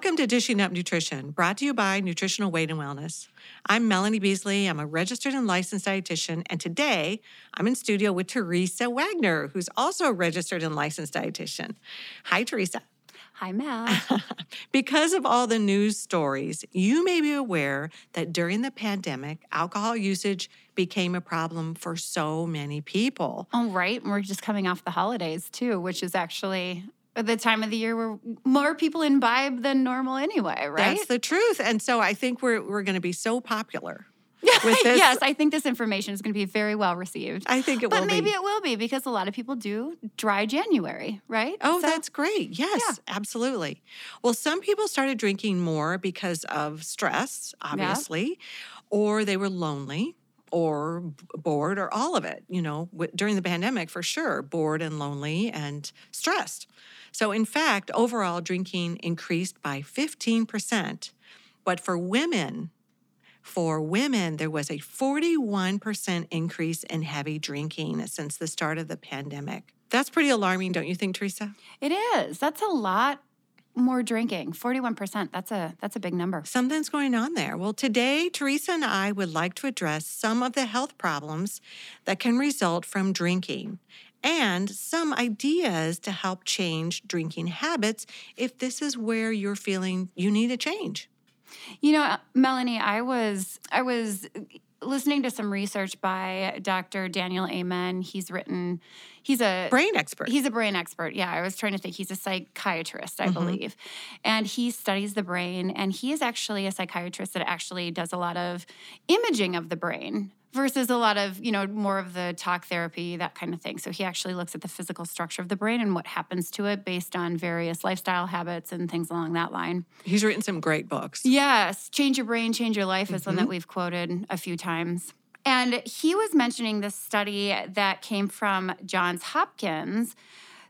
Welcome to Dishing Up Nutrition, brought to you by Nutritional Weight and Wellness. I'm Melanie Beasley. I'm a registered and licensed dietitian, and today I'm in studio with Teresa Wagner, who's also a registered and licensed dietitian. Hi, Teresa. Hi, Mel. Because of all the news stories, you may be aware that during the pandemic, alcohol usage became a problem for so many people. Oh, right. And we're just coming off the holidays, too, which is actually the time of the year where more people imbibe than normal anyway, right? That's the truth. And so I think we're going to be so popular with this. Yes, I think this information is going to be very well received. I think it will be. But maybe it will be because a lot of people do dry January, right? Oh, so, that's great. Yes, yeah. Absolutely. Well, some people started drinking more because of stress, obviously, or they were lonely, or bored, or all of it, you know, during the pandemic for sure, bored and lonely and stressed. So in fact, overall drinking increased by 15%. But for women, there was a 41% increase in heavy drinking since the start of the pandemic. That's pretty alarming, don't you think, Teresa? It is. That's a lot. More drinking, 41%. That's a big number. Something's going on there. Well, today, Teresa and I would like to address some of the health problems that can result from drinking and some ideas to help change drinking habits if this is where you're feeling you need a change. You know, Melanie, I was listening to some research by Dr. Daniel Amen. He's a brain expert. He's a brain expert. Yeah, I was trying to think. He's a psychiatrist, I believe. And he studies the brain, and he is actually a psychiatrist that actually does a lot of imaging of the brain versus a lot of, you know, more of the talk therapy, that kind of thing. So he actually looks at the physical structure of the brain and what happens to it based on various lifestyle habits and things along that line. He's written some great books. Yes. Change Your Brain, Change Your Life is one that we've quoted a few times. And he was mentioning this study that came from Johns Hopkins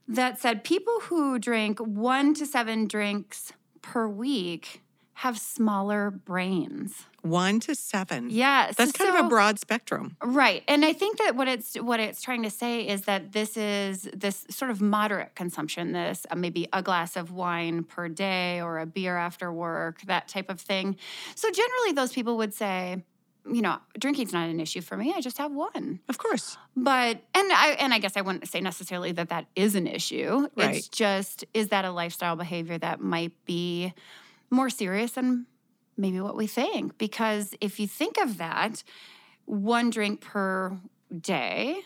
that said people who drink 1 to 7 drinks per week have smaller brains. 1 to 7. Yes. That's kind of a broad spectrum. Right. And I think that what it's trying to say is that this is this sort of moderate consumption, this maybe a glass of wine per day or a beer after work, that type of thing. So generally those people would say, you know, drinking's not an issue for me. I just have one. Of course. But, and I guess I wouldn't say necessarily that is an issue. Right. It's just, is that a lifestyle behavior that might be more serious than maybe what we think? Because if you think of that, one drink per day,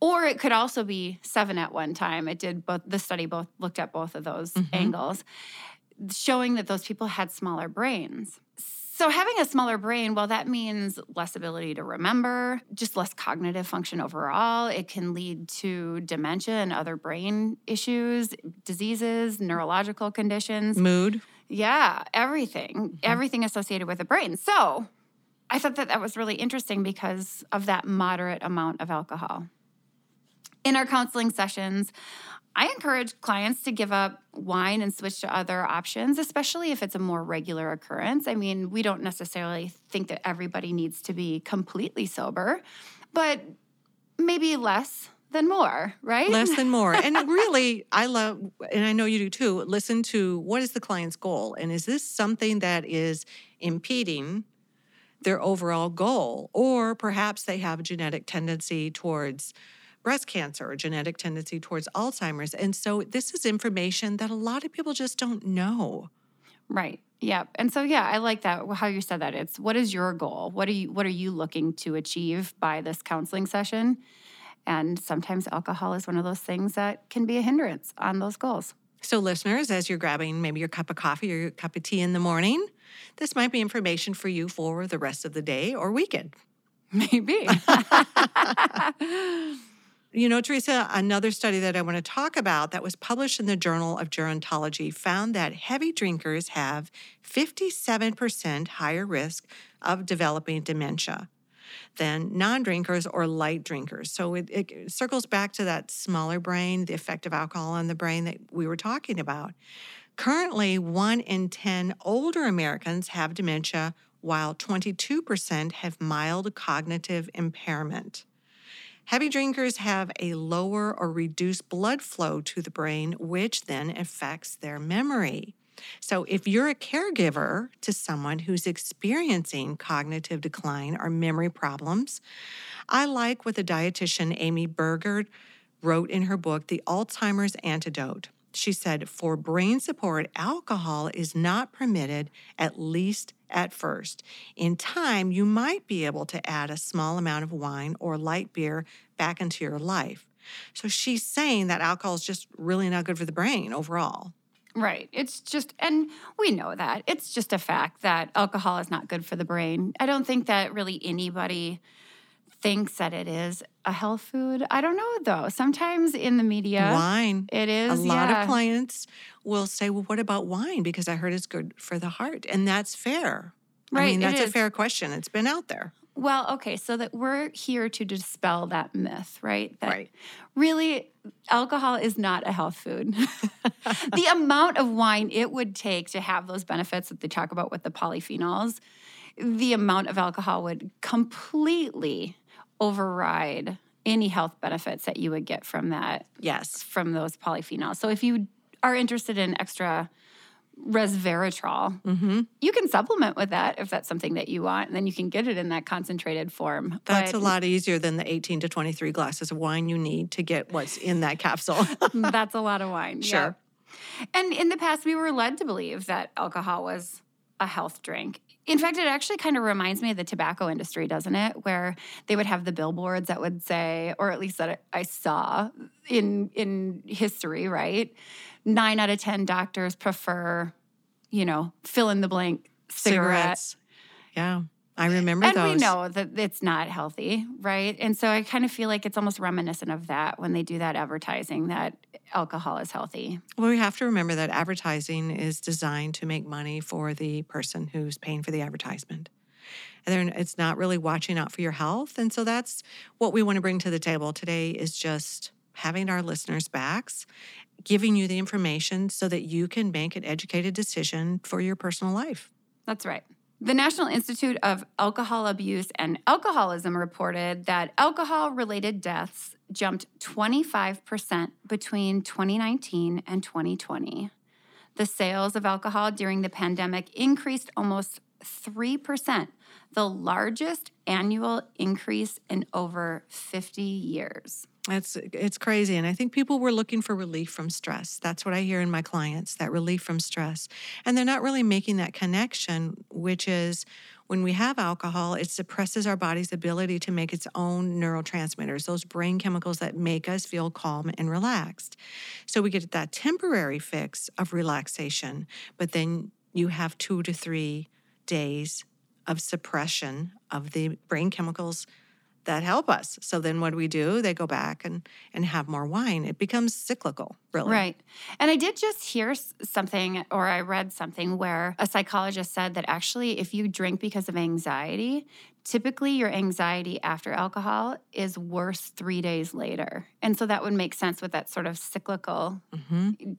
or it could also be 7 at one time. It did both. The study looked at both of those angles, showing that those people had smaller brains. So having a smaller brain, well, that means less ability to remember, just less cognitive function overall. It can lead to dementia and other brain issues, diseases, neurological conditions. Mood. Yeah, everything associated with the brain. So I thought that was really interesting because of that moderate amount of alcohol. In our counseling sessions, I encourage clients to give up wine and switch to other options, especially if it's a more regular occurrence. I mean, we don't necessarily think that everybody needs to be completely sober, but maybe less than more, right? Less than more. And really, I love, and I know you do too, listen to what is the client's goal? And is this something that is impeding their overall goal? Or perhaps they have a genetic tendency towards breast cancer, or genetic tendency towards Alzheimer's. And so this is information that a lot of people just don't know. Right. Yeah. And so, yeah, I like that, how you said that. It's what is your goal? What are you looking to achieve by this counseling session? And sometimes alcohol is one of those things that can be a hindrance on those goals. So listeners, as you're grabbing maybe your cup of coffee or your cup of tea in the morning, this might be information for you for the rest of the day or weekend. Maybe. You know, Teresa, another study that I want to talk about that was published in the Journal of Gerontology found that heavy drinkers have 57% higher risk of developing dementia than non-drinkers or light drinkers. So it circles back to that smaller brain, the effect of alcohol on the brain that we were talking about. Currently, 1 in 10 older Americans have dementia, while 22% have mild cognitive impairment. Heavy drinkers have a lower or reduced blood flow to the brain, which then affects their memory. So if you're a caregiver to someone who's experiencing cognitive decline or memory problems, I like what the dietitian Amy Berger wrote in her book, The Alzheimer's Antidote. She said, for brain support, alcohol is not permitted, at least at first. In time, you might be able to add a small amount of wine or light beer back into your life. So she's saying that alcohol is just really not good for the brain overall. Right. It's just, and we know that. It's just a fact that alcohol is not good for the brain. I don't think that really anybody thinks that it is a health food. I don't know, though. Sometimes in the media, wine. It is, a lot of clients will say, well, what about wine? Because I heard it's good for the heart. And that's fair. Right. I mean, that's a fair question. It's been out there. Well, okay, so that we're here to dispel that myth, right? That really, alcohol is not a health food. The amount of wine it would take to have those benefits that they talk about with the polyphenols, the amount of alcohol would completely override any health benefits that you would get from that. Yes. From those polyphenols. So if you are interested in extra resveratrol, you can supplement with that if that's something that you want, and then you can get it in that concentrated form. That's a lot easier than the 18 to 23 glasses of wine you need to get what's in that capsule. That's a lot of wine. Sure. Yeah. And in the past, we were led to believe that alcohol was a health drink. In fact, it actually kind of reminds me of the tobacco industry, doesn't it? Where they would have the billboards that would say, or at least that I saw in history, right? 9 out of 10 doctors prefer, fill in the blank cigarettes. Yeah, I remember and those. And we know that it's not healthy, right? And so I kind of feel like it's almost reminiscent of that when they do that advertising that alcohol is healthy. Well, we have to remember that advertising is designed to make money for the person who's paying for the advertisement. And it's not really watching out for your health. And so that's what we want to bring to the table today is just having our listeners' backs, giving you the information so that you can make an educated decision for your personal life. That's right. The National Institute of Alcohol Abuse and Alcoholism reported that alcohol-related deaths jumped 25% between 2019 and 2020. The sales of alcohol during the pandemic increased almost 3%, the largest annual increase in over 50 years. It's crazy, and I think people were looking for relief from stress. That's what I hear in my clients, that relief from stress. And they're not really making that connection, which is when we have alcohol, it suppresses our body's ability to make its own neurotransmitters, those brain chemicals that make us feel calm and relaxed. So we get that temporary fix of relaxation, but then you have 2 to 3 days of suppression of the brain chemicals that help us. So then what do? They go back and have more wine. It becomes cyclical, really. Right. And I did just hear something, or I read something where a psychologist said that actually if you drink because of anxiety, typically your anxiety after alcohol is worse 3 days later. And so that would make sense with that sort of cyclical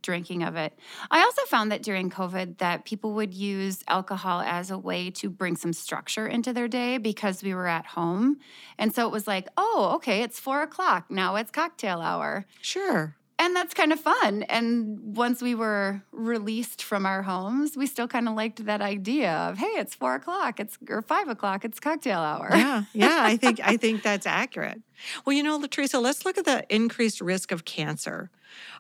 drinking of it. I also found that during COVID that people would use alcohol as a way to bring some structure into their day because we were at home. And so it was like, oh, okay, it's 4 o'clock. Now it's cocktail hour. Sure. And that's kind of fun. And once we were released from our homes, we still kind of liked that idea of, hey, it's 4 o'clock, or 5 o'clock, it's cocktail hour. Yeah, I think that's accurate. Well, Teresa, let's look at the increased risk of cancer.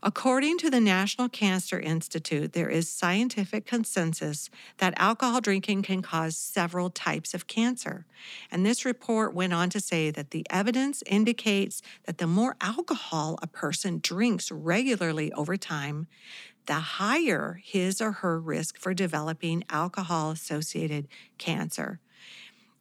According to the National Cancer Institute, there is scientific consensus that alcohol drinking can cause several types of cancer. And this report went on to say that the evidence indicates that the more alcohol a person drinks regularly over time, the higher his or her risk for developing alcohol-associated cancer.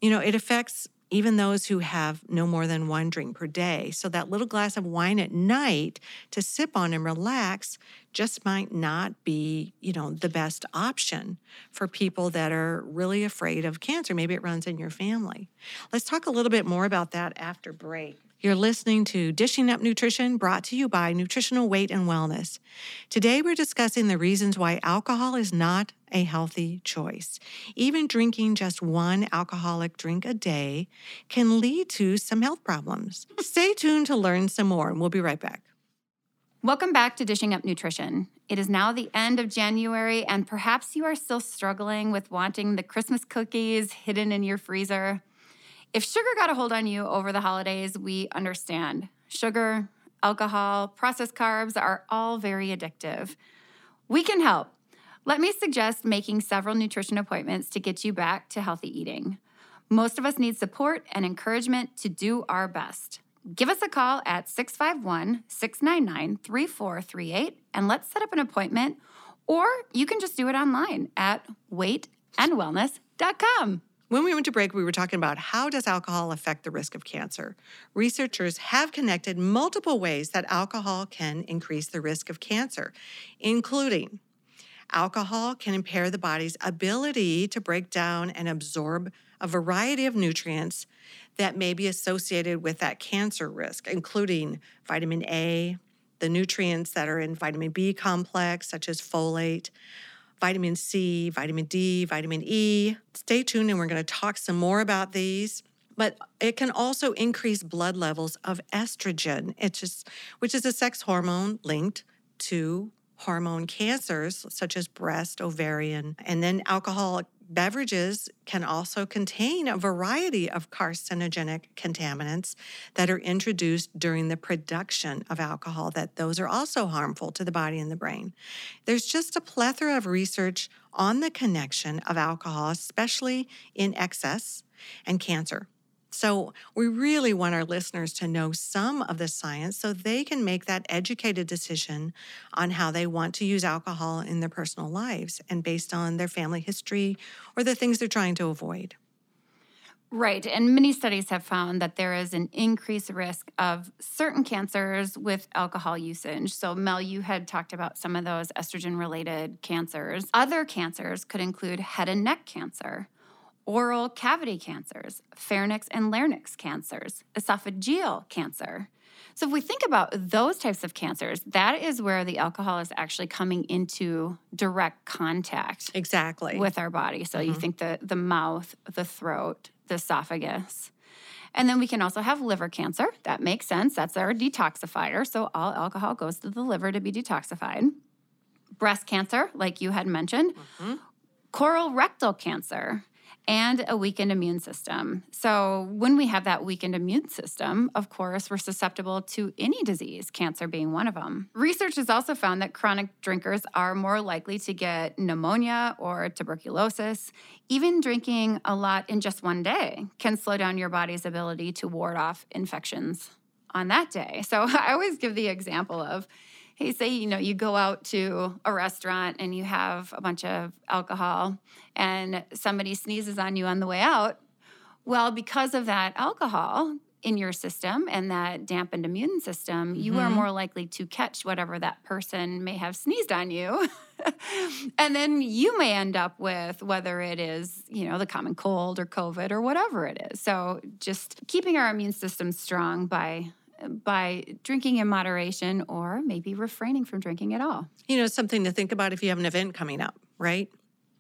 It affects even those who have no more than one drink per day. So that little glass of wine at night to sip on and relax just might not be, the best option for people that are really afraid of cancer. Maybe it runs in your family. Let's talk a little bit more about that after break. You're listening to Dishing Up Nutrition, brought to you by Nutritional Weight and Wellness. Today, we're discussing the reasons why alcohol is not a healthy choice. Even drinking just one alcoholic drink a day can lead to some health problems. Stay tuned to learn some more, and we'll be right back. Welcome back to Dishing Up Nutrition. It is now the end of January, and perhaps you are still struggling with wanting the Christmas cookies hidden in your freezer. If sugar got a hold on you over the holidays, we understand. Sugar, alcohol, processed carbs are all very addictive. We can help. Let me suggest making several nutrition appointments to get you back to healthy eating. Most of us need support and encouragement to do our best. Give us a call at 651-699-3438, and let's set up an appointment, or you can just do it online at weightandwellness.com. When we went to break, we were talking about how does alcohol affect the risk of cancer? Researchers have connected multiple ways that alcohol can increase the risk of cancer, including alcohol can impair the body's ability to break down and absorb a variety of nutrients that may be associated with that cancer risk, including vitamin A, the nutrients that are in vitamin B complex, such as folate, vitamin C, vitamin D, vitamin E. Stay tuned, and we're going to talk some more about these. But it can also increase blood levels of estrogen, which is a sex hormone linked to hormone cancers, such as breast, ovarian, and then alcohol. Beverages can also contain a variety of carcinogenic contaminants that are introduced during the production of alcohol, that those are also harmful to the body and the brain. There's just a plethora of research on the connection of alcohol, especially in excess, and cancer. So we really want our listeners to know some of the science so they can make that educated decision on how they want to use alcohol in their personal lives and based on their family history or the things they're trying to avoid. Right. And many studies have found that there is an increased risk of certain cancers with alcohol usage. So, Mel, you had talked about some of those estrogen-related cancers. Other cancers could include head and neck cancer, oral cavity cancers, pharynx and larynx cancers, esophageal cancer. So if we think about those types of cancers, that is where the alcohol is actually coming into direct contact with our body. So you think the mouth, the throat, the esophagus. And then we can also have liver cancer. That makes sense. That's our detoxifier. So all alcohol goes to the liver to be detoxified. Breast cancer, like you had mentioned. Colorectal cancer. And a weakened immune system. So when we have that weakened immune system, of course, we're susceptible to any disease, cancer being one of them. Research has also found that chronic drinkers are more likely to get pneumonia or tuberculosis. Even drinking a lot in just one day can slow down your body's ability to ward off infections on that day. So I always give the example of, hey, say, you go out to a restaurant and you have a bunch of alcohol and somebody sneezes on you on the way out. Well, because of that alcohol in your system and that dampened immune system, you are more likely to catch whatever that person may have sneezed on you. And then you may end up with whether it is, the common cold or COVID or whatever it is. So just keeping our immune system strong by drinking in moderation or maybe refraining from drinking at all. Something to think about if you have an event coming up, right?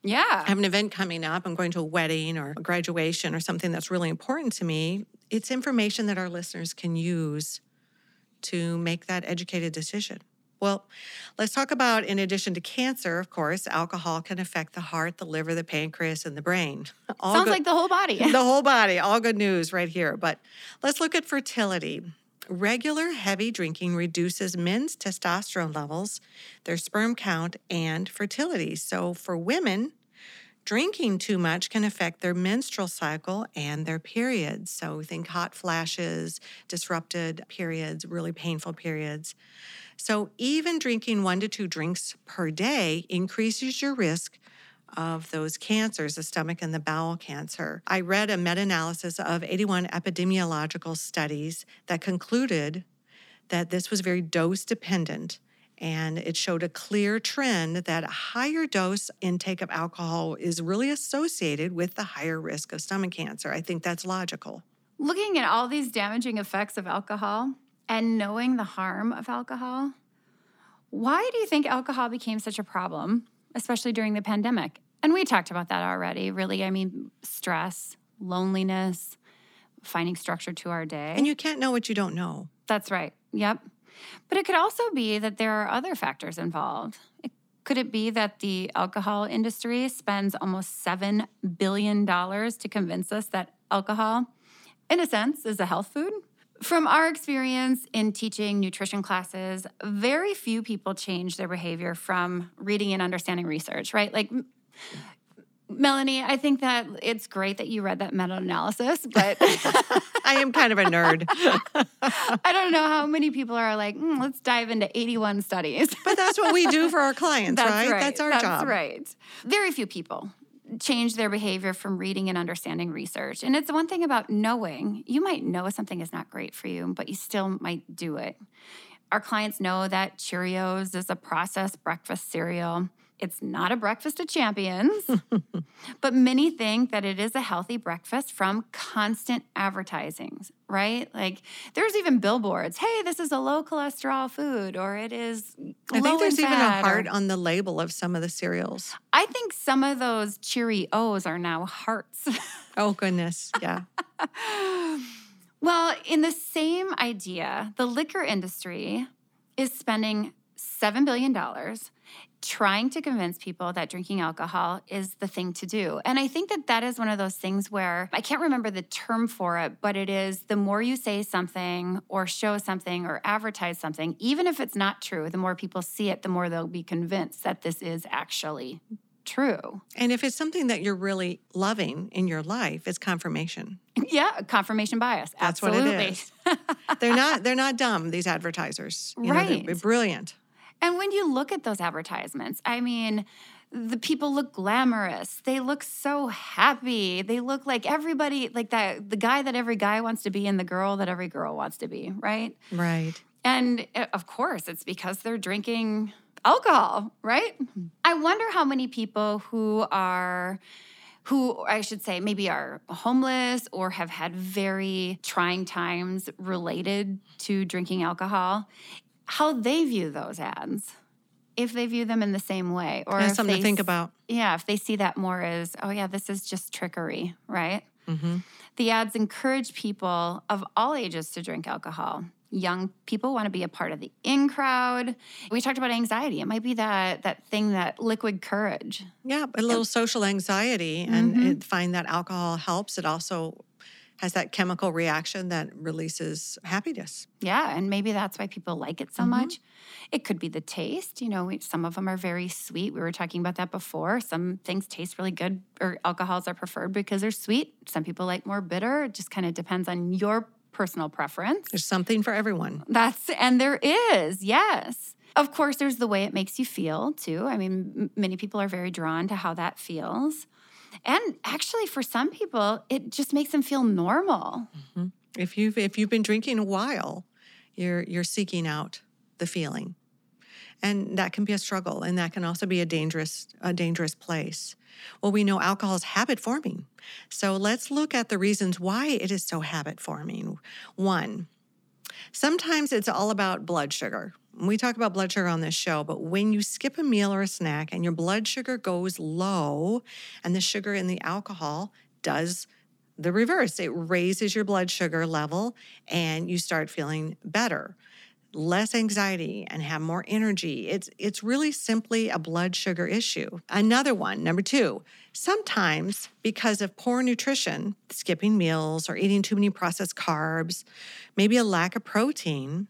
Yeah. I have an event coming up. I'm going to a wedding or a graduation or something that's really important to me. It's information that our listeners can use to make that educated decision. Well, let's talk about, in addition to cancer, of course, alcohol can affect the heart, the liver, the pancreas, and the brain. Sounds like the whole body. The whole body. All good news right here. But let's look at fertility. Regular heavy drinking reduces men's testosterone levels, their sperm count, and fertility. So for women, drinking too much can affect their menstrual cycle and their periods. So think hot flashes, disrupted periods, really painful periods. So even drinking 1 to 2 drinks per day increases your risk of those cancers, the stomach and the bowel cancer. I read a meta-analysis of 81 epidemiological studies that concluded that this was very dose-dependent, and it showed a clear trend that a higher dose intake of alcohol is really associated with the higher risk of stomach cancer. I think that's logical. Looking at all these damaging effects of alcohol and knowing the harm of alcohol, why do you think alcohol became such a problem, especially during the pandemic? And we talked about that already, really. Stress, loneliness, finding structure to our day. And you can't know what you don't know. That's right. Yep. But it could also be that there are other factors involved. Could it be that the alcohol industry spends almost $7 billion to convince us that alcohol, in a sense, is a health food? From our experience in teaching nutrition classes, very few people change their behavior from reading and understanding research, right? Like, Melanie, I think that it's great that you read that meta-analysis, but... I am kind of a nerd. I don't know how many people are like, let's dive into 81 studies. But that's what we do for our clients, right? That's our job. That's right. Very few people change their behavior from reading and understanding research. And it's one thing about knowing. You might know something is not great for you, but you still might do it. Our clients know that Cheerios is a processed breakfast cereal. It's not a breakfast of champions, but many think that it is a healthy breakfast from constant advertising, right? Like, there's even billboards. Hey, this is a low cholesterol food, or it is low in fat. I think there's even a heart on the label of some of the cereals. I think some of those Cheerios are now hearts. Oh, goodness. Yeah. Well, in the same idea, the liquor industry is spending $7 billion trying to convince people that drinking alcohol is the thing to do. And I think that that is one of those things where, I can't remember the term for it, but it is the more you say something or show something or advertise something, even if it's not true, the more people see it, the more they'll be convinced that this is actually true. And if it's something that you're really loving in your life, it's confirmation. Yeah, confirmation bias. That's absolutely what it is. They're not dumb, these advertisers. You right. They're brilliant. And when you look at those advertisements, I mean, the people look glamorous. They look so happy. They look like everybody, like that the guy that every guy wants to be and the girl that every girl wants to be, right? Right. And of course, it's because they're drinking alcohol, right? I wonder how many people who maybe are homeless or have had very trying times related to drinking alcohol, how they view those ads, if they view them in the same way. Or that's something to think about. Yeah, if they see that more as, oh yeah, this is just trickery, right? Mm-hmm. The ads encourage people of all ages to drink alcohol. Young people want to be a part of the in crowd. We talked about anxiety. It might be that thing, that liquid courage. Yeah, a little social anxiety, and find that alcohol helps. It also has that chemical reaction that releases happiness. Yeah, and maybe that's why people like it so much. It could be the taste. You know, some of them are very sweet. We were talking about that before. Some things taste really good, or alcohols are preferred because they're sweet. Some people like more bitter. It just kind of depends on your personal preference. There's something for everyone. And there is, yes. Of course, there's the way it makes you feel, too. I mean, many people are very drawn to how that feels. And actually, for some people, it just makes them feel normal. Mm-hmm. If you've been drinking a while, you're seeking out the feeling, and that can be a struggle, and that can also be a dangerous place. Well, we know alcohol is habit forming, so let's look at the reasons why it is so habit forming. One, sometimes it's all about blood sugar. We talk about blood sugar on this show, but when you skip a meal or a snack and your blood sugar goes low, and the sugar in the alcohol does the reverse. It raises your blood sugar level and you start feeling better, less anxiety, and have more energy. It's really simply a blood sugar issue. Another one, number two, sometimes because of poor nutrition, skipping meals or eating too many processed carbs, maybe a lack of protein,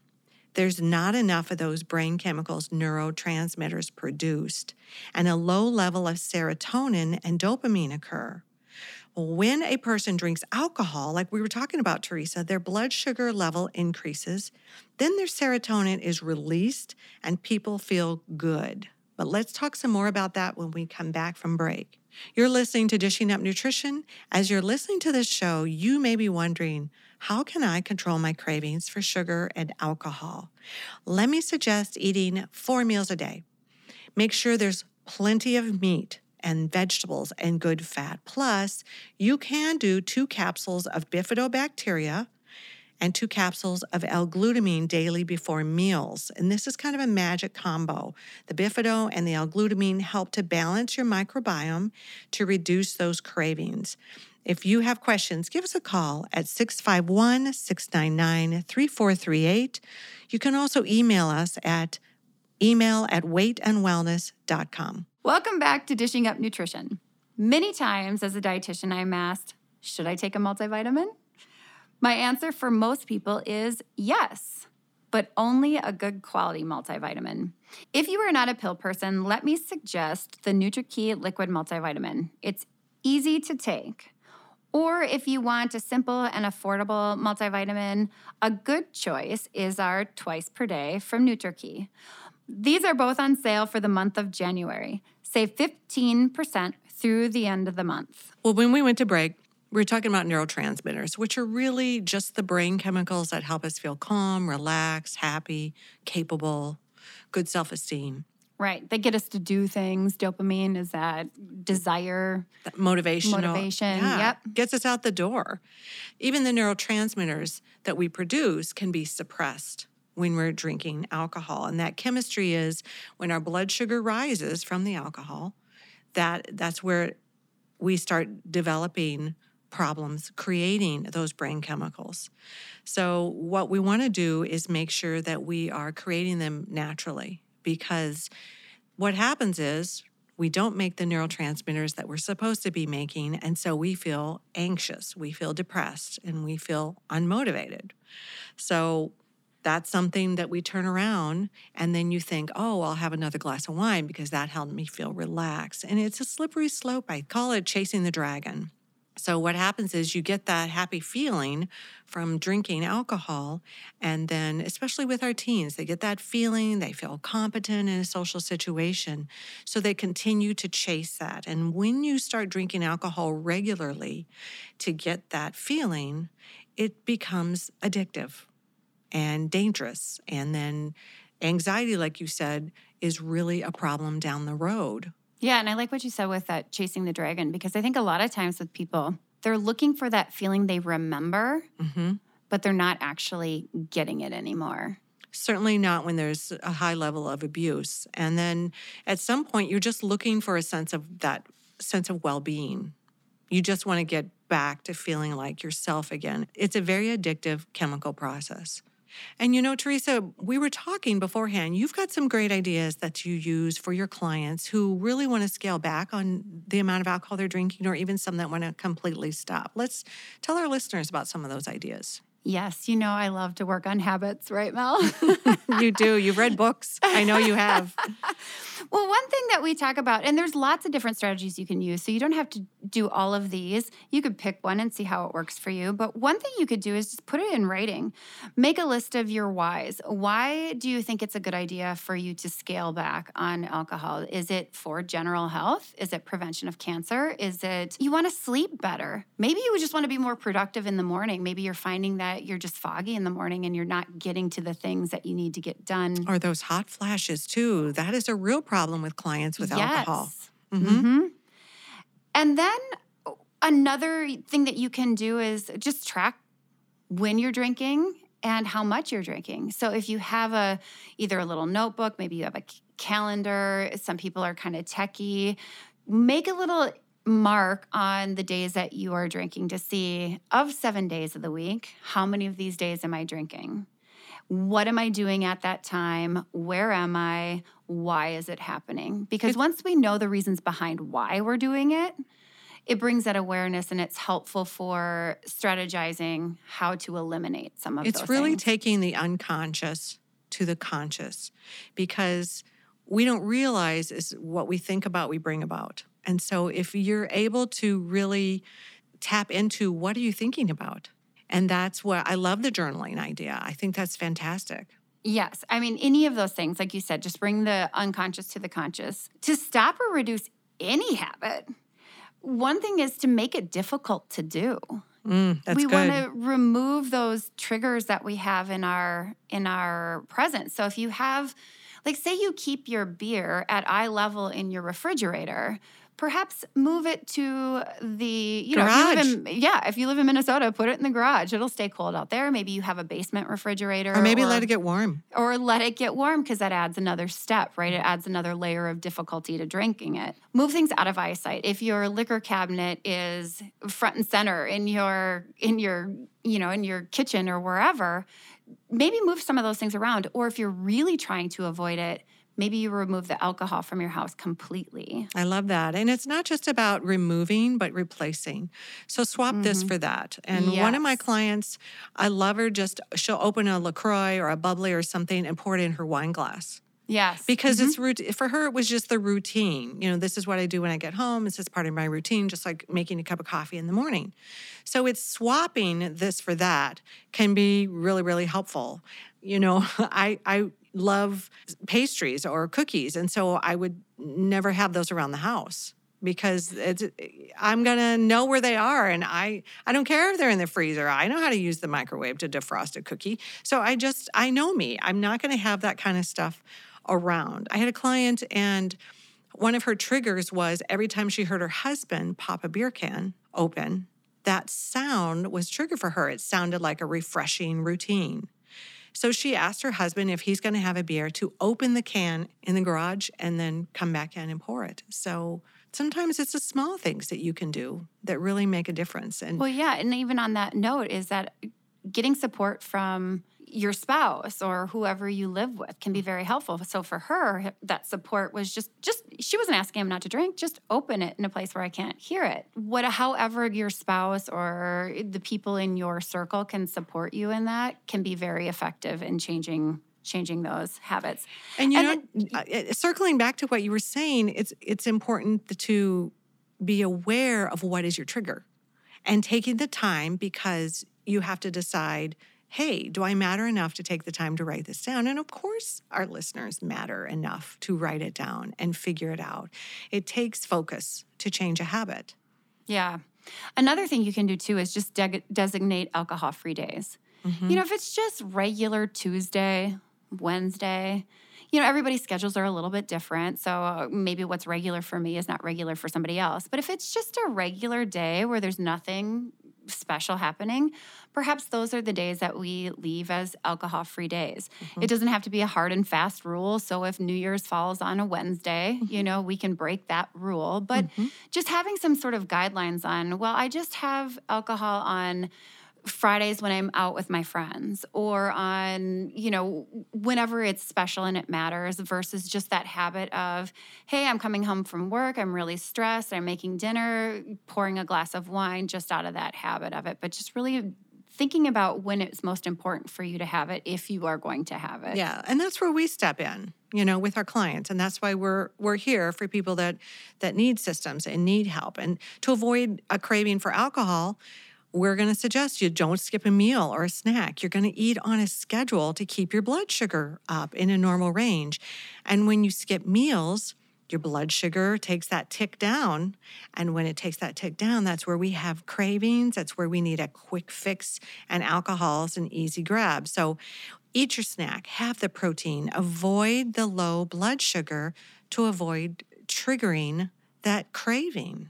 there's not enough of those brain chemicals, neurotransmitters produced, and a low level of serotonin and dopamine occur. When a person drinks alcohol, like we were talking about, Teresa, their blood sugar level increases, then their serotonin is released and people feel good. But let's talk some more about that when we come back from break. You're listening to Dishing Up Nutrition. As you're listening to this show, you may be wondering, how can I control my cravings for sugar and alcohol? Let me suggest eating 4 meals a day. Make sure there's plenty of meat and vegetables and good fat. Plus, you can do 2 capsules of bifidobacteria and 2 capsules of L-glutamine daily before meals. And this is kind of a magic combo. The bifido and the L-glutamine help to balance your microbiome to reduce those cravings. If you have questions, give us a call at 651-699-3438. You can also email us at email@weightandwellness.com. Welcome back to Dishing Up Nutrition. Many times as a dietitian, I'm asked, should I take a multivitamin? My answer for most people is yes, but only a good quality multivitamin. If you are not a pill person, let me suggest the NutriKey liquid multivitamin. It's easy to take. Or if you want a simple and affordable multivitamin, a good choice is our twice per day from NutriKey. These are both on sale for the month of January. Save 15% through the end of the month. Well, when we went to break, we were talking about neurotransmitters, which are really just the brain chemicals that help us feel calm, relaxed, happy, capable, good self-esteem. Right. They get us to do things. Dopamine is that desire. That motivation. Yeah. Yep. Gets us out the door. Even the neurotransmitters that we produce can be suppressed when we're drinking alcohol. And that chemistry is when our blood sugar rises from the alcohol, that's where we start developing problems, creating those brain chemicals. So what we want to do is make sure that we are creating them naturally. Because what happens is we don't make the neurotransmitters that we're supposed to be making, and so we feel anxious, we feel depressed, and we feel unmotivated. So that's something that we turn around, and then you think, oh, I'll have another glass of wine because that helped me feel relaxed. And it's a slippery slope. I call it chasing the dragon. So what happens is you get that happy feeling from drinking alcohol, and then especially with our teens, they get that feeling, they feel competent in a social situation, so they continue to chase that. And when you start drinking alcohol regularly to get that feeling, it becomes addictive and dangerous. And then anxiety, like you said, is really a problem down the road. Yeah, and I like what you said with that chasing the dragon, because I think a lot of times with people, they're looking for that feeling they remember, but they're not actually getting it anymore. Certainly not when there's a high level of abuse. And then at some point, you're just looking for a sense of that sense of well-being. You just want to get back to feeling like yourself again. It's a very addictive chemical process. And you know, Teresa, we were talking beforehand. You've got some great ideas that you use for your clients who really want to scale back on the amount of alcohol they're drinking, or even some that want to completely stop. Let's tell our listeners about some of those ideas. Yes. You know, I love to work on habits, right, Mel? You do. You've read books. I know you have. Well, one thing that we talk about, and there's lots of different strategies you can use, so you don't have to do all of these. You could pick one and see how it works for you. But one thing you could do is just put it in writing. Make a list of your whys. Why do you think it's a good idea for you to scale back on alcohol? Is it for general health? Is it prevention of cancer? Is it you want to sleep better? Maybe you just want to be more productive in the morning. Maybe you're finding that you're just foggy in the morning and you're not getting to the things that you need to get done. Or those hot flashes too. That is a real problem with clients with alcohol. And then another thing that you can do is just track when you're drinking and how much you're drinking. So if you have either a little notebook, maybe you have a calendar, some people are kind of techie, make a little mark on the days that you are drinking to see, of 7 days of the week, how many of these days am I drinking? What am I doing at that time? Where am I? Why is it happening? Because once we know the reasons behind why we're doing it, it brings that awareness, and it's helpful for strategizing how to eliminate some of those things. It's really taking the unconscious to the conscious, because we don't realize is what we think about, we bring about. And so if you're able to really tap into what are you thinking about? And that's what I love the journaling idea. I think that's fantastic. Yes. I mean, any of those things, like you said, just bring the unconscious to the conscious. To stop or reduce any habit, one thing is to make it difficult to do. We want to remove those triggers that we have in our presence. So if you have, like, say you keep your beer at eye level in your refrigerator, perhaps move it to the, you know, garage. If you live in Minnesota, put it in the garage. It'll stay cold out there. Maybe you have a basement refrigerator. Or maybe let it get warm. Or let it get warm, because that adds another step, right? It adds another layer of difficulty to drinking it. Move things out of eyesight. If your liquor cabinet is front and center in your kitchen or wherever, maybe move some of those things around. Or if you're really trying to avoid it, maybe you remove the alcohol from your house completely. I love that. And it's not just about removing, but replacing. So swap this for that. And one of my clients, I love her, she'll open a LaCroix or a bubbly or something and pour it in her wine glass. Yes. Because it's for her, it was just the routine. You know, this is what I do when I get home. This is part of my routine, just like making a cup of coffee in the morning. So it's swapping this for that can be really, really helpful. You know, I love pastries or cookies, and so I would never have those around the house because I'm going to know where they are, and I don't care if they're in the freezer. I know how to use the microwave to defrost a cookie. So I know me. I'm not going to have that kind of stuff around. I had a client, and one of her triggers was every time she heard her husband pop a beer can open, that sound was trigger for her. It sounded like a refreshing routine. So she asked her husband if he's going to have a beer to open the can in the garage and then come back in and pour it. So sometimes it's the small things that you can do that really make a difference. And and even on that note is that getting support from your spouse or whoever you live with can be very helpful. So for her, that support was just she wasn't asking him not to drink, just open it in a place where I can't hear it. However your spouse or the people in your circle can support you in that can be very effective in changing those habits. And you know, circling back to what you were saying, it's important to be aware of what is your trigger and taking the time, because you have to decide, hey, do I matter enough to take the time to write this down? And of course, our listeners matter enough to write it down and figure it out. It takes focus to change a habit. Yeah. Another thing you can do, too, is just designate alcohol-free days. Mm-hmm. You know, if it's just regular Tuesday, Wednesday, you know, everybody's schedules are a little bit different. So maybe what's regular for me is not regular for somebody else. But if it's just a regular day where there's nothing special happening, perhaps those are the days that we leave as alcohol-free days. Mm-hmm. It doesn't have to be a hard and fast rule. So if New Year's falls on a Wednesday, you know, we can break that rule. But just having some sort of guidelines on, well, I just have alcohol on Fridays when I'm out with my friends, or on, you know, whenever it's special and it matters, versus just that habit of, hey, I'm coming home from work, I'm really stressed, I'm making dinner, pouring a glass of wine just out of that habit of it. But just really thinking about when it's most important for you to have it, if you are going to have it. Yeah, and that's where we step in, you know, with our clients. And that's why we're here for people that need systems and need help. And to avoid a craving for alcohol, we're going to suggest you don't skip a meal or a snack. You're going to eat on a schedule to keep your blood sugar up in a normal range. And when you skip meals, your blood sugar takes that tick down. And when it takes that tick down, that's where we have cravings. That's where we need a quick fix, and alcohol's an easy grab. So eat your snack, have the protein, avoid the low blood sugar to avoid triggering that craving.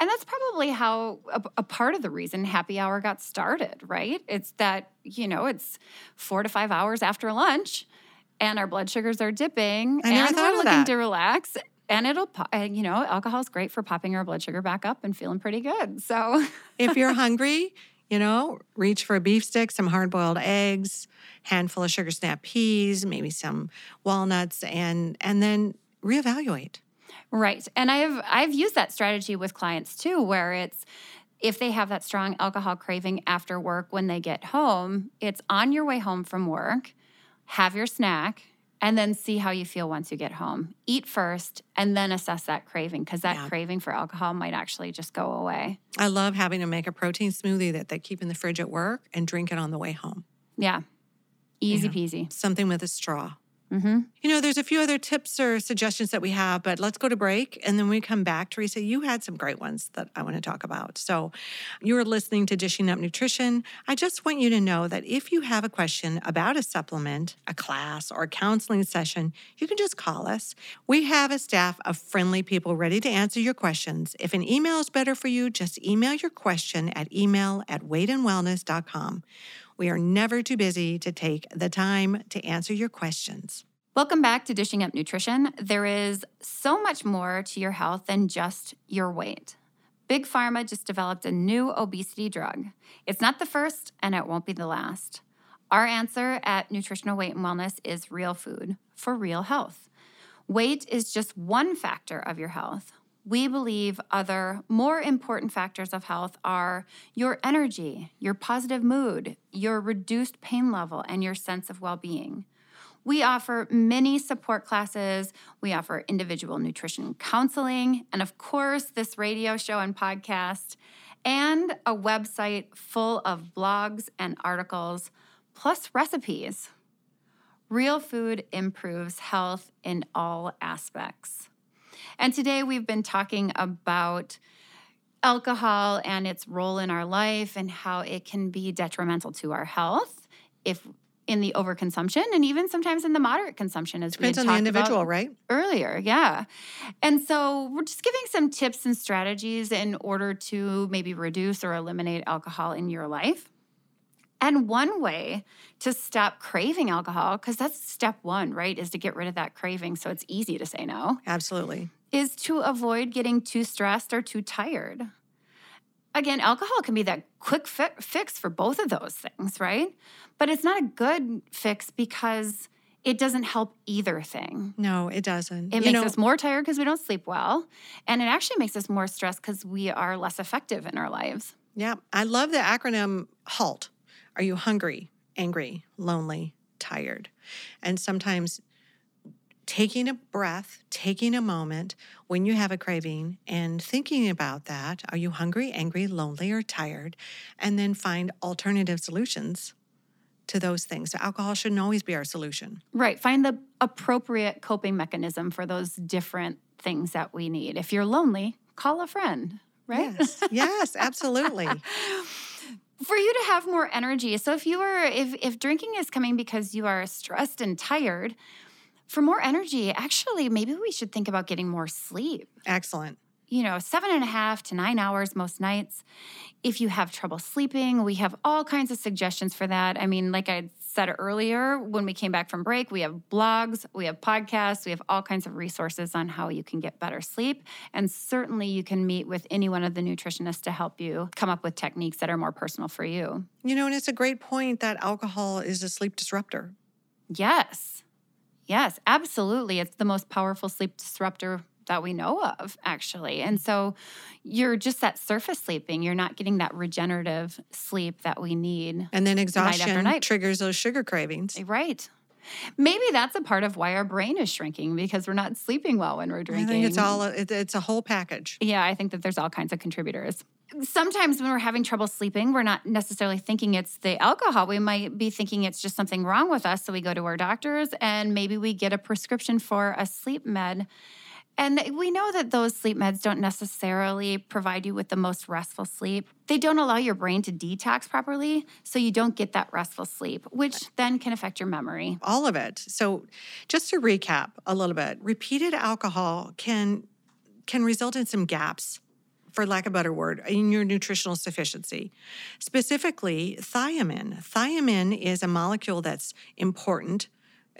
And that's probably how a part of the reason happy hour got started, right? It's that, you know, it's 4 to 5 hours after lunch and our blood sugars are dipping and we're looking to relax. And it'll, you know, alcohol's great for popping our blood sugar back up and feeling pretty good. So if you're hungry, you know, reach for a beef stick, some hard-boiled eggs, handful of sugar snap peas, maybe some walnuts, and then reevaluate. Right. And I've used that strategy with clients too, where it's if they have that strong alcohol craving after work when they get home, it's on your way home from work, have your snack, and then see how you feel once you get home. Eat first and then assess that craving, because that craving for alcohol might actually just go away. I love having to make a protein smoothie that they keep in the fridge at work and drink it on the way home. Yeah. Easy peasy. Something with a straw. Mm-hmm. You know, there's a few other tips or suggestions that we have, but let's go to break. And then when we come back, Teresa, you had some great ones that I want to talk about. So you're listening to Dishing Up Nutrition. I just want you to know that if you have a question about a supplement, a class, or a counseling session, you can just call us. We have a staff of friendly people ready to answer your questions. If an email is better for you, just email your question at email@weightandwellness.com. We are never too busy to take the time to answer your questions. Welcome back to Dishing Up Nutrition. There is so much more to your health than just your weight. Big Pharma just developed a new obesity drug. It's not the first, and it won't be the last. Our answer at Nutritional Weight and Wellness is real food for real health. Weight is just one factor of your health. We believe other, more important factors of health are your energy, your positive mood, your reduced pain level, and your sense of well-being. We offer many support classes. We offer individual nutrition counseling, and of course, this radio show and podcast, and a website full of blogs and articles, plus recipes. Real food improves health in all aspects. And today we've been talking about alcohol and its role in our life and how it can be detrimental to our health if in the overconsumption and even sometimes in the moderate consumption, as we talked about earlier. Depends on the individual, right? Earlier, yeah. And so we're just giving some tips and strategies in order to maybe reduce or eliminate alcohol in your life. And one way to stop craving alcohol, because that's step one, right, is to get rid of that craving so it's easy to say no. Absolutely. Is to avoid getting too stressed or too tired. Again, alcohol can be that quick fix for both of those things, right? But it's not a good fix because it doesn't help either thing. No, it doesn't. It makes us more tired because we don't sleep well. And it actually makes us more stressed because we are less effective in our lives. Yeah. I love the acronym HALT. Are you hungry, angry, lonely, tired? And sometimes taking a breath, taking a moment when you have a craving and thinking about that, are you hungry, angry, lonely, or tired? And then find alternative solutions to those things. So alcohol shouldn't always be our solution. Right. Find the appropriate coping mechanism for those different things that we need. If you're lonely, call a friend, right? Yes, absolutely. For you to have more energy. So if drinking is coming because you are stressed and tired, for more energy, actually, maybe we should think about getting more sleep. Excellent. 7.5 to 9 hours most nights. If you have trouble sleeping, we have all kinds of suggestions for that. I mean, like I said earlier, when we came back from break, we have blogs, we have podcasts, we have all kinds of resources on how you can get better sleep. And certainly you can meet with any one of the nutritionists to help you come up with techniques that are more personal for you. And it's a great point that alcohol is a sleep disruptor. Yes, absolutely. It's the most powerful sleep disruptor that we know of, actually. And so you're just that surface sleeping. You're not getting that regenerative sleep that we need. And then exhaustion night after night triggers those sugar cravings. Right. Maybe that's a part of why our brain is shrinking, because we're not sleeping well when we're drinking. I think it's a whole package. Yeah, I think that there's all kinds of contributors. Sometimes when we're having trouble sleeping, we're not necessarily thinking it's the alcohol. We might be thinking it's just something wrong with us, so we go to our doctors and maybe we get a prescription for a sleep med. And we know that those sleep meds don't necessarily provide you with the most restful sleep. They don't allow your brain to detox properly, so you don't get that restful sleep, which then can affect your memory. All of it. So just to recap a little bit, repeated alcohol can result in some gaps, for lack of a better word, in your nutritional sufficiency. Specifically, thiamine. Thiamine is a molecule that's important.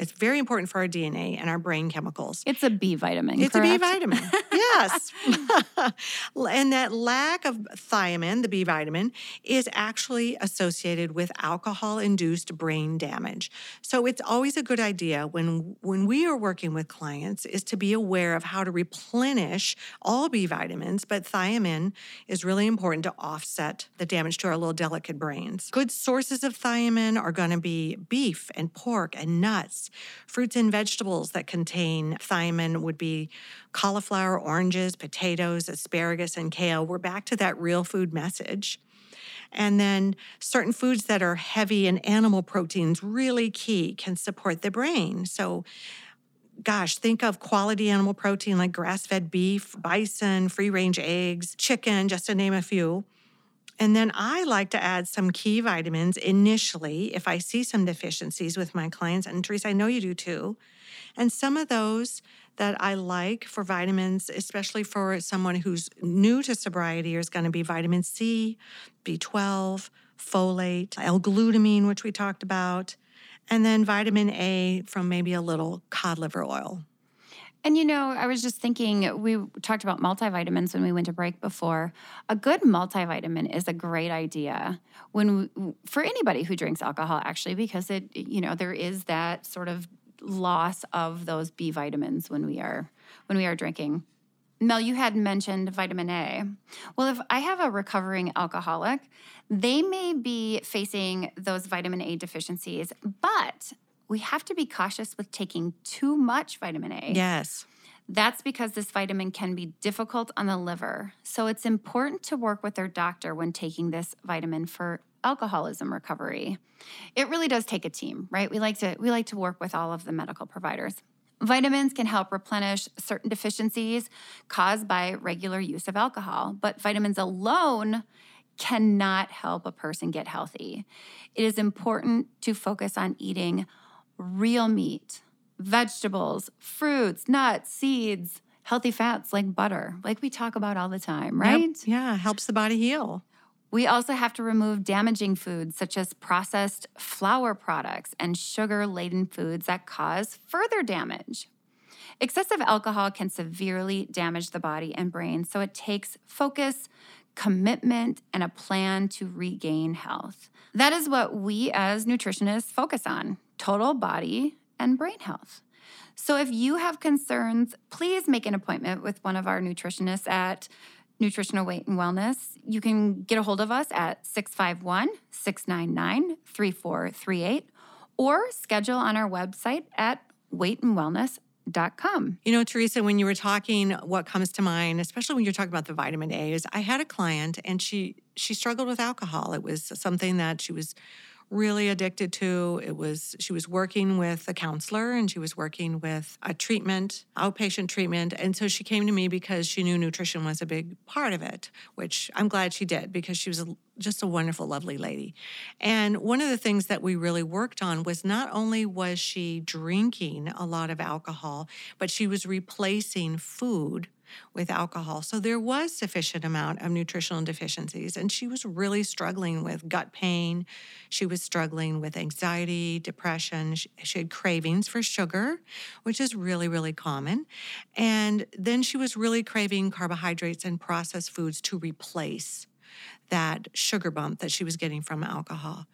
It's very important for our DNA and our brain chemicals. It's a B vitamin, It's correct? A B vitamin, yes. And that lack of thiamine, the B vitamin, is actually associated with alcohol-induced brain damage. So it's always a good idea when we are working with clients is to be aware of how to replenish all B vitamins, but thiamine is really important to offset the damage to our little delicate brains. Good sources of thiamine are going to be beef and pork and nuts. Fruits and vegetables that contain thiamine would be cauliflower, oranges, potatoes, asparagus, and kale. We're back to that real food message. And then certain foods that are heavy in animal proteins, really key, can support the brain. So gosh, think of quality animal protein like grass-fed beef, bison, free-range eggs, chicken, just to name a few. And then I like to add some key vitamins initially if I see some deficiencies with my clients. And Teresa, I know you do too. And some of those that I like for vitamins, especially for someone who's new to sobriety, is going to be vitamin C, B12, folate, L-glutamine, which we talked about, and then vitamin A from maybe a little cod liver oil. And, you know, I was just thinking, we talked about multivitamins when we went to break before. A good multivitamin is a great idea for anybody who drinks alcohol, actually, because it, you know, there is that sort of loss of those B vitamins when we are drinking. Mel, you had mentioned vitamin A. Well, if I have a recovering alcoholic, they may be facing those vitamin A deficiencies, but we have to be cautious with taking too much vitamin A. Yes. That's because this vitamin can be difficult on the liver. So it's important to work with their doctor when taking this vitamin for alcoholism recovery. It really does take a team, right? We like to work with all of the medical providers. Vitamins can help replenish certain deficiencies caused by regular use of alcohol, but vitamins alone cannot help a person get healthy. It is important to focus on eating real meat, vegetables, fruits, nuts, seeds, healthy fats like butter, like we talk about all the time, right? Yep. Yeah, helps the body heal. We also have to remove damaging foods such as processed flour products and sugar-laden foods that cause further damage. Excessive alcohol can severely damage the body and brain, so it takes focus, commitment, and a plan to regain health. That is what we as nutritionists focus on, total body and brain health. So if you have concerns, please make an appointment with one of our nutritionists at Nutritional Weight and Wellness. You can get a hold of us at 651-699-3438 or schedule on our website at weightandwellness.com. You know, Teresa, when you were talking, what comes to mind, especially when you're talking about the vitamin A, is I had a client and she struggled with alcohol. It was something that she was really addicted to. She was working with a counselor and she was working with a treatment, outpatient treatment. And so she came to me because she knew nutrition was a big part of it, which I'm glad she did because she was just a wonderful, lovely lady. And one of the things that we really worked on was not only was she drinking a lot of alcohol, but she was replacing food with alcohol. So there was sufficient amount of nutritional deficiencies, and she was really struggling with gut pain. She was struggling with anxiety, depression. She had cravings for sugar, which is really, really common. And then she was really craving carbohydrates and processed foods to replace that sugar bump that she was getting from alcohol.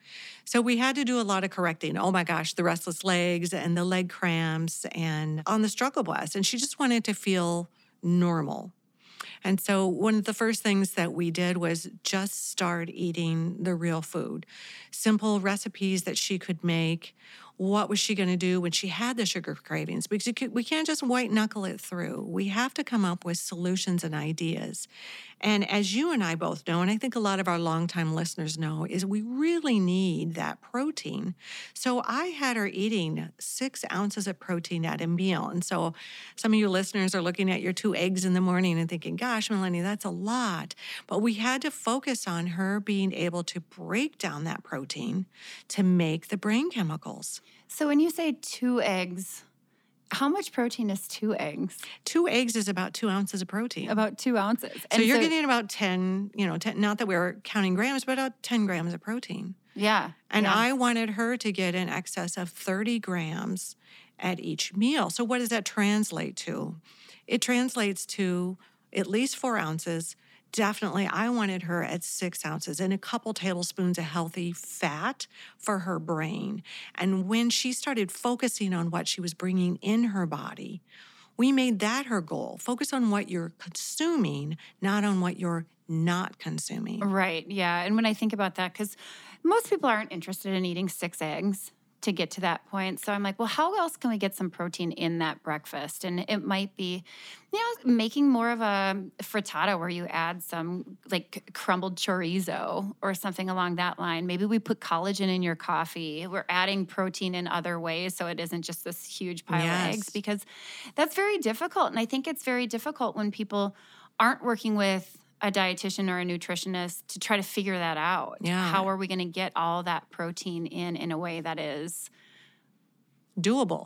So we had to do a lot of correcting. Oh my gosh, the restless legs and the leg cramps and on the struggle bus. And she just wanted to feel normal. And so one of the first things that we did was just start eating the real food, simple recipes that she could make. What was she going to do when she had the sugar cravings? Because we can't just white knuckle it through. We have to come up with solutions and ideas. And as you and I both know, and I think a lot of our longtime listeners know, is we really need that protein. So I had her eating 6 ounces of protein at a meal. And so some of you listeners are looking at your 2 eggs in the morning and thinking, gosh, Melanie, that's a lot. But we had to focus on her being able to break down that protein to make the brain chemicals. So when you say 2 eggs, how much protein is 2 eggs? 2 eggs is about 2 ounces of protein. About 2 ounces. And so you're getting about 10, you know, 10, not that we're counting grams, but about 10 grams of protein. Yeah. And yeah. I wanted her to get in excess of 30 grams at each meal. So what does that translate to? It translates to at least 4 ounces. Definitely, I wanted her at 6 ounces and a couple tablespoons of healthy fat for her brain. And when she started focusing on what she was bringing in her body, we made that her goal. Focus on what you're consuming, not on what you're not consuming. Right, yeah. And when I think about that, because most people aren't interested in eating 6 eggs. to get to that point. So I'm like, well, how else can we get some protein in that breakfast? And it might be, making more of a frittata where you add some like crumbled chorizo or something along that line. Maybe we put collagen in your coffee. We're adding protein in other ways so it isn't just this huge pile of eggs, because that's very difficult. And I think it's very difficult when people aren't working with a dietitian or a nutritionist to try to figure that out. Yeah. How are we going to get all that protein in a way that is doable?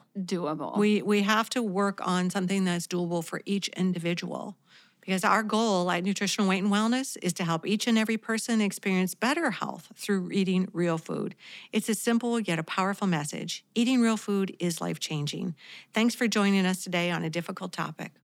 We have to work on something that's doable for each individual, because our goal at Nutritional Weight and Wellness is to help each and every person experience better health through eating real food. It's a simple yet a powerful message. Eating real food is life-changing. Thanks for joining us today on a difficult topic.